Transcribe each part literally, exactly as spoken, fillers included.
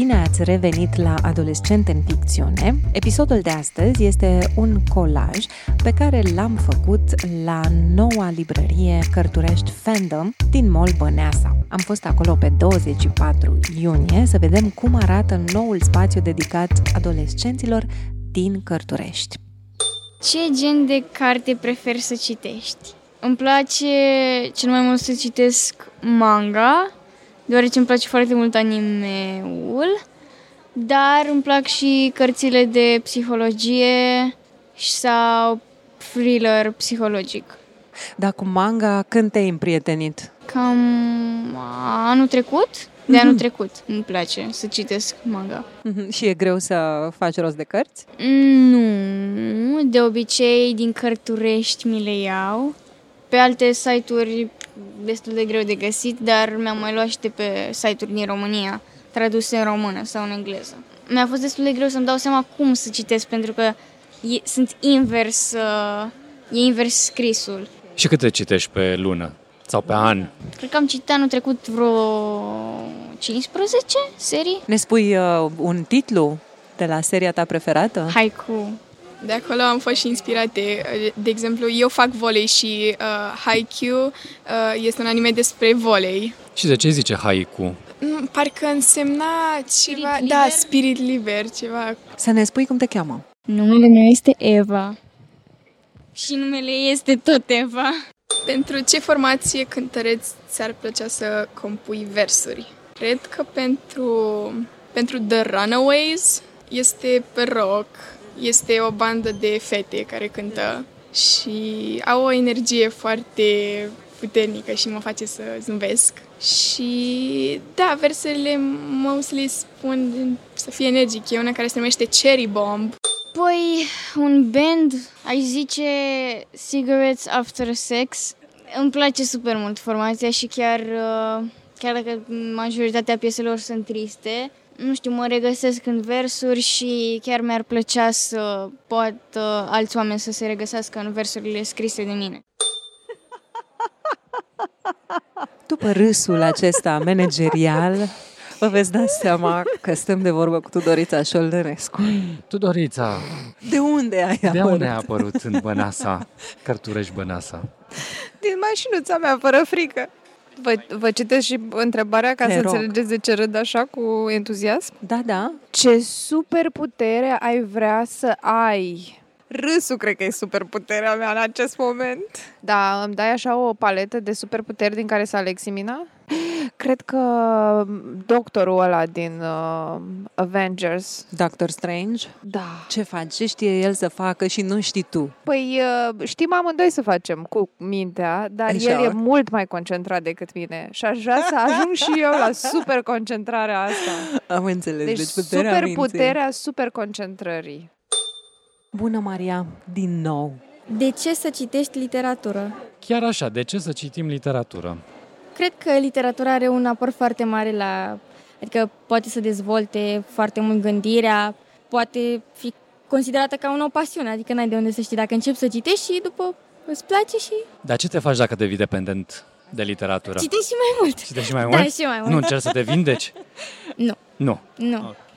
Bine ați revenit la Adolescente în Ficțiune! Episodul de astăzi este un colaj pe care l-am făcut la noua librărie Cărturești Fandom din Mall Băneasa. Am fost acolo pe douăzeci și patru iunie să vedem cum arată noul spațiu dedicat adolescenților din Cărturești. Ce gen de carte preferi să citești? Îmi place cel mai mult să citesc manga, deoarece îmi place foarte mult anime-ul, dar îmi plac și cărțile de psihologie sau thriller psihologic. Dar cu manga, când te-ai împrietenit? Cam anul trecut? De anul trecut. Îmi place să citesc manga. Și e greu să faci rost de cărți? Nu, de obicei din Cărturești mi le iau. Pe alte site-uri destul de greu de găsit, dar mi-am mai luat și de pe site-uri din România, traduse în română sau în engleză. Mi-a fost destul de greu să-mi dau seama cum să citesc, pentru că e, sunt invers, e invers scrisul. Și câte citești pe lună sau pe an? Cred că am citit anul trecut vreo cincisprezece serii. Ne spui uh, un titlu de la seria ta preferată? Haikyuu. De acolo am fost și inspirate. De exemplu, eu fac volei și uh, Haikyuu uh, este un anime despre volei. Și de ce zice Haikyuu? Mm, parcă însemna ceva... Spirit da, liber? Spirit liber, ceva. Să ne spui cum te cheamă. Numele meu este Eva. Și numele este tot Eva. Pentru ce formație cântăreț ți-ar plăcea să compui versuri? Cred că pentru, pentru The Runaways este pe rock. Este o bandă de fete care cântă și au o energie foarte puternică și mă face să zâmbesc. Și da, versele mostly spun să fie energic. E una care se numește Cherry Bomb. Păi, un band, aș zice Cigarettes After Sex. Îmi place super mult formația și chiar, chiar dacă majoritatea pieselor sunt triste, nu știu, mă regăsesc în versuri și chiar mi-ar plăcea să pot uh, alți oameni să se regăsească în versurile scrise de mine. După râsul acesta managerial, vă veți da seama că stăm de vorbă cu Tudorița Șoldănescu. Tudorița! De unde ai apărut? De unde ai apărut în Băneasa, Cărturești Băneasa? Din mașinuța mea, fără frică. Vă, vă citesc și întrebarea ca să înțelegeți de ce râd așa cu entuziasm. Da, da. Ce superputere ai vrea să ai? Râsul cred că e superputerea mea în acest moment. Da, îmi dai așa o paletă de superputeri din care să aleg, Simina? Cred că doctorul ăla din uh, Avengers. Doctor Strange? Da. Ce faci? Ce știe el să facă și nu știi tu? Păi uh, știm amândoi să facem cu mintea, dar așa. El e mult mai concentrat decât mine și aș vrea să ajung și eu la super concentrarea asta. Am înțeles. Deci, deci puterea super minții. Puterea super concentrării. Bună, Maria, din nou. De ce să citești literatură? Chiar așa, de ce să citim literatură? Cred că literatura are un aport foarte mare la... Adică poate să dezvolte foarte mult gândirea, poate fi considerată ca o pasiune, adică n-ai de unde să știi dacă începi să citești și după îți place și... Dar ce te faci dacă devii dependent de literatură? Citești și mai mult. Citești și mai mult? Da, și mai mult. Nu încerci să te vindeci? Nu. Nu? Nu. Okay.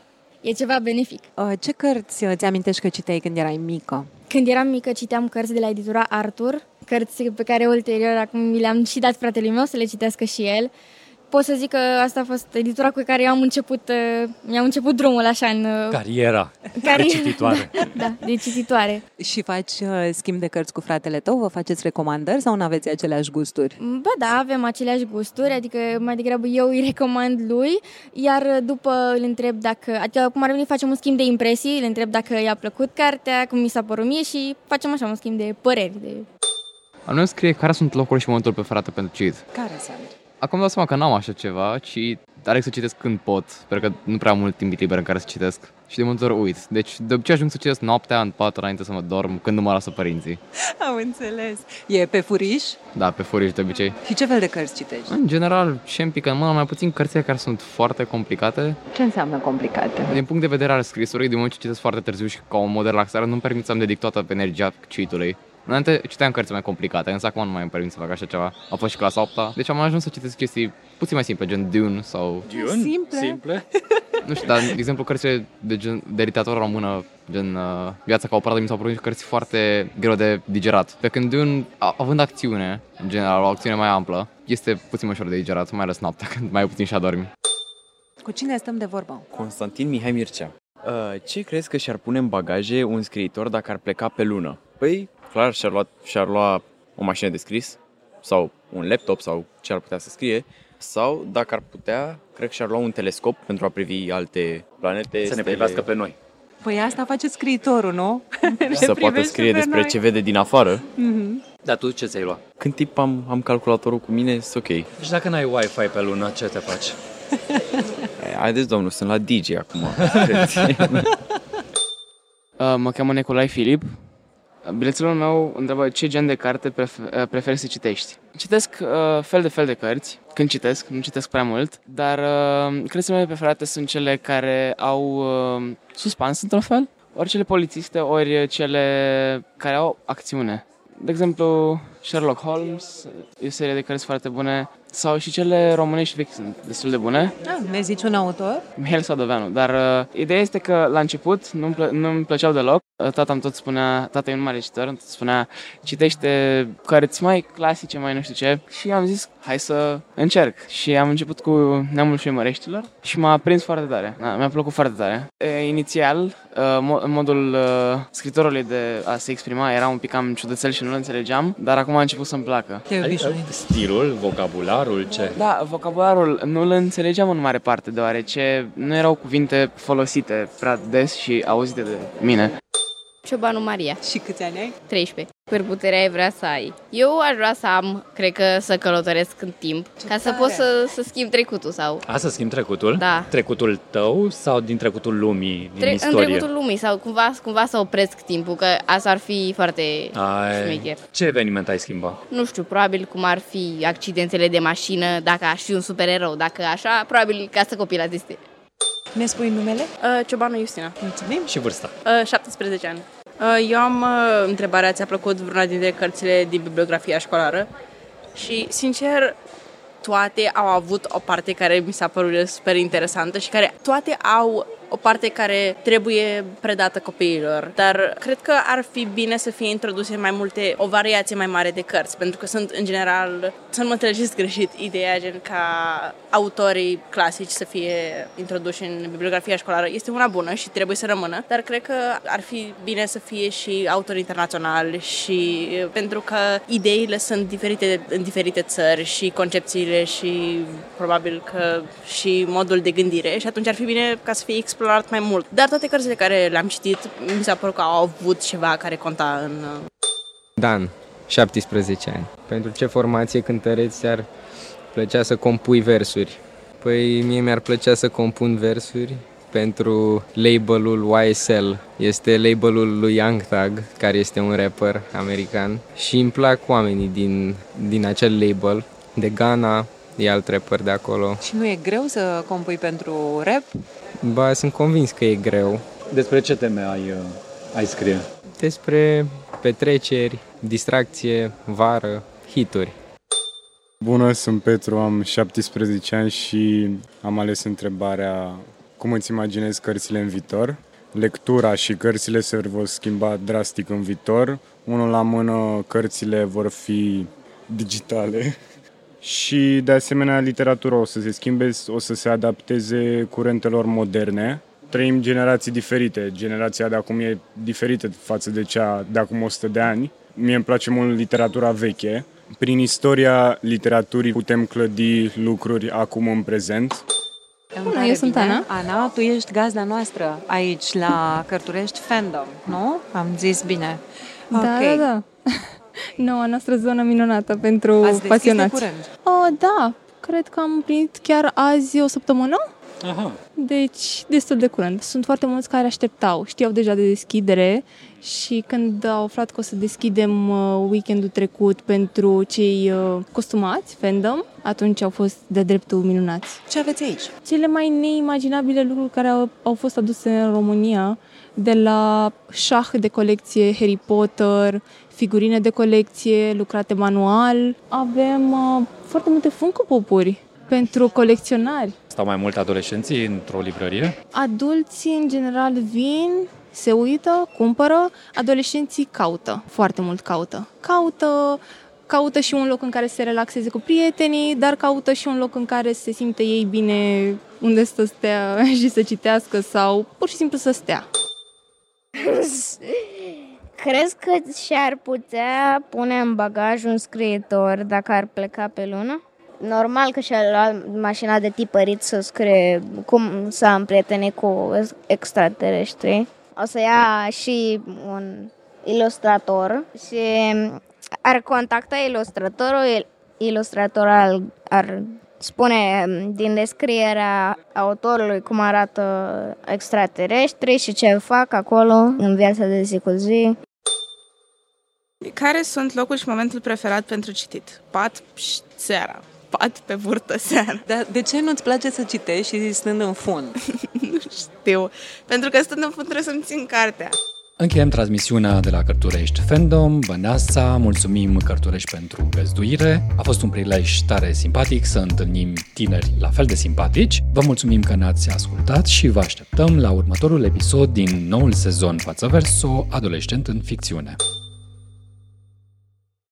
E ceva benefic. Ce cărți îți amintești că citeai când erai mică? Când eram mică citeam cărți de la editura Artur, cărți pe care ulterior acum mi le-am și dat fratelui meu să le citească și el. Pot să zic că asta a fost editura cu care eu am început, mi-am început drumul așa în... Cariera, Cariera. de cititoare. Da, da, de cititoare. Și faci schimb de cărți cu fratele tău? Vă faceți recomandări sau nu aveți aceleași gusturi? Ba da, avem aceleași gusturi, adică mai degrabă eu îi recomand lui, iar după îl întreb dacă... Adică cum ar veni facem un schimb de impresii, îl întreb dacă i-a plăcut cartea, cum mi s-a părut mie și facem așa un schimb de păreri. De... Am noi scrie care sunt locuri și momentul pe frate pentru citit. Care sunt? Acum dau seama că n-am așa ceva, ci aleg să citesc când pot. Sper că nu prea am mult timp liber în care să citesc. Și de multe ori uit. Deci de obicei ajung să citesc noaptea în pat înainte să mă dorm, când nu mă lasă părinții. Am înțeles. E pe furiș? Da, pe furiș de obicei. Și ce fel de cărți citești? În general, ce-mi pică în mână, mai puțin cărțile care sunt foarte complicate. Ce înseamnă complicate? Din punct de vedere al scrisului, din moment ce citesc foarte târziu și ca un mod de relaxare, nu-mi permit să am dedic toată energia cititului. Înainte citeam cărți mai complicate, însă acum nu mai îmi permit să fac așa ceva. A fost și clasa a opta, deci am ajuns să citesc chestii puțin mai simple, gen Dune sau... Dune? Simple? Simple? Nu știu, dar, de exemplu, cărțile de, gen, de literatură română, gen uh, Viața ca o paradă, mi s-au părut cărți foarte greu de digerat. Pe când, un, având acțiune, în general, o acțiune mai amplă, este puțin mai ușor de digerat, mai ales noaptea, când mai puțin și adormi. Cu cine stăm de vorbă? Constantin Mihai Mircea. Uh, ce crezi că și-ar pune în bagaje un scriitor dacă ar pleca pe lună? Păi, clar, și-ar lua, și-ar lua o mașină de scris, sau un laptop, sau ce ar putea să scrie, sau, dacă ar putea, cred că și-ar lua un telescop pentru a privi alte planete. Să stele... ne privească pe noi. Păi asta face scriitorul, nu? Să poată scrie despre noi. Ce vede din afară. Mm-hmm. Dar tu ce ți-ai luat? Când tip am, am calculatorul cu mine, e ok. Și dacă n-ai Wi-Fi pe lună, ce te faci? Haideți, domnul, sunt la D J acum. uh, mă cheamă Nicolai Filip. Bilețelul meu întreabă ce gen de carte pref- preferi să citești. Citesc uh, fel de fel de cărți, când citesc, nu citesc prea mult, dar uh, cărțile mele preferate sunt cele care au uh, suspans într-un fel, ori cele polițiste, ori cele care au acțiune. De exemplu, Sherlock Holmes, e o serie de cărți foarte bune, sau și cele românești vechi sunt destul de bune. Ah, mi-ai zici un autor? Mihail Sadoveanu, dar uh, ideea este că la început nu-mi, plă- nu-mi plăceau deloc. Tata-mi tot spunea, tata e un mare citor, îmi tot spunea, citește cărți mai clasice, mai nu știu ce. Și am zis, hai să încerc. Și am început cu Neamul Șoimăreștilor și m-a prins foarte tare. Da, mi-a plăcut foarte tare. E, inițial, uh, modul uh, scriitorului de a se exprima era un pic cam ciudățel și nu-l înțelegeam, dar acum a început să-mi placă. Adică stilul, vocabularul, ce? Da, vocabularul nu-l înțelegeam în mare parte, deoarece nu erau cuvinte folosite prea des și auzite de mine. Ciobanu Maria. Și câți ani ai? treisprezece. Cât putere ai vrea să ai? Eu aș vrea să am, cred că să călătoresc în timp, ce ca tare. Să pot să, să schimb trecutul sau... A, să schimb trecutul? Da. Trecutul tău sau din trecutul lumii, din Tre- istorie? În trecutul lumii sau cumva, cumva să opresc timpul, că asta ar fi foarte ai... șmecher. Ce eveniment ai schimba? Nu știu, probabil cum ar fi accidentele de mașină, dacă aș fi un supererou, dacă așa, probabil ca să copila este. Ne spui numele? Uh, Ciobanu Iustina. Mulțumim. Și vârsta? Uh, șaptesprezece ani. Uh, eu am uh, întrebarea, ți-a plăcut vreuna dintre cărțile din bibliografia școlară? Și, sincer, toate au avut o parte care mi s-a părut super interesantă și care toate au o parte care trebuie predată copiilor. Dar cred că ar fi bine să fie introduse mai multe, o variație mai mare de cărți, pentru că sunt, în general, să nu mă înțelegeți greșit, ideea gen ca autorii clasici să fie introduși în bibliografia școlară. Este una bună și trebuie să rămână, dar cred că ar fi bine să fie și autori internaționali și pentru că ideile sunt diferite în diferite țări și concepțiile și probabil că și modul de gândire și atunci ar fi bine ca să fie explorat mai mult. Dar toate cărțile care le-am citit mi s-a părut că au avut ceva care conta în... Dan, șaptesprezece ani. Pentru ce formație cântăreți ți-ar plăcea să compui versuri? Păi mie mi-ar plăcea să compun versuri pentru labelul Y S L. Este labelul lui Young Thug, care este un rapper american. Și îmi plac oamenii din, din acel label. De Ghana, e alt rapper de acolo. Și nu e greu să compui pentru rap? Ba, sunt convins că e greu. Despre ce teme ai, uh, ai scrie? Despre petreceri, distracție, vară, hituri. Bună, sunt Petru, am șaptesprezece ani și am ales întrebarea cum îți imaginezi cărțile în viitor? Lectura și cărțile se vor schimba drastic în viitor. Unul la mână, cărțile vor fi digitale. Și, de asemenea, literatura o să se schimbe, o să se adapteze curentelor moderne. Trăim generații diferite. Generația de acum e diferită față de cea de acum o sută de ani. Mie îmi place mult literatura veche. Prin istoria literaturii putem clădi lucruri acum în prezent. Bună, eu sunt Ana. Ana, tu ești gazda noastră aici la Cărturești Fandom, nu? Am zis bine. Da, okay. da, da. Noua noastră zonă minunată pentru ați pasionați. De uh, da, cred că am primit chiar azi o săptămână. Aha. Deci, destul de curând. Sunt foarte mulți care așteptau, știau deja de deschidere și când au aflat că o să deschidem weekendul trecut pentru cei costumați, fandom, atunci au fost de-a dreptul minunați. Ce aveți aici? Cele mai neimaginabile lucruri care au, au fost aduse în România, de la șah de colecție, Harry Potter, figurine de colecție, lucrate manual. Avem uh, foarte multe Funko Pop-uri pentru colecționari. Stau mai mult adolescenții într-o librărie? Adulții, în general, vin, se uită, cumpără. Adolescenții caută, foarte mult caută. Caută, caută și un loc în care să se relaxeze cu prietenii, dar caută și un loc în care se simte ei bine, unde să stea și să citească sau pur și simplu să stea. Crezi că și-ar putea pune în bagaj un scriitor dacă ar pleca pe lună? Normal că și-a luat mașina de tipărit să scrie cum s-a împrietenit cu extraterestri. O să ia și un ilustrator și ar contacta ilustratorul. Ilustratorul ar, ar spune din descrierea autorului cum arată extraterestri și ce fac acolo în viața de zi cu zi. Care sunt locul și momentul preferat pentru citit? Pat și seara. Pat pe burtă seara. Dar de ce nu-ți place să citești și stând în fund? Nu știu. Pentru că stând în fund trebuie să-mi țin cartea. Încheiem transmisiunea de la Cărturești Fandom, Băneasa, mulțumim Cărturești pentru găzduire. A fost un prilej tare simpatic să întâlnim tineri la fel de simpatici. Vă mulțumim că ne-ați ascultat și vă așteptăm la următorul episod din noul sezon Față verso, Adolescent în Ficțiune.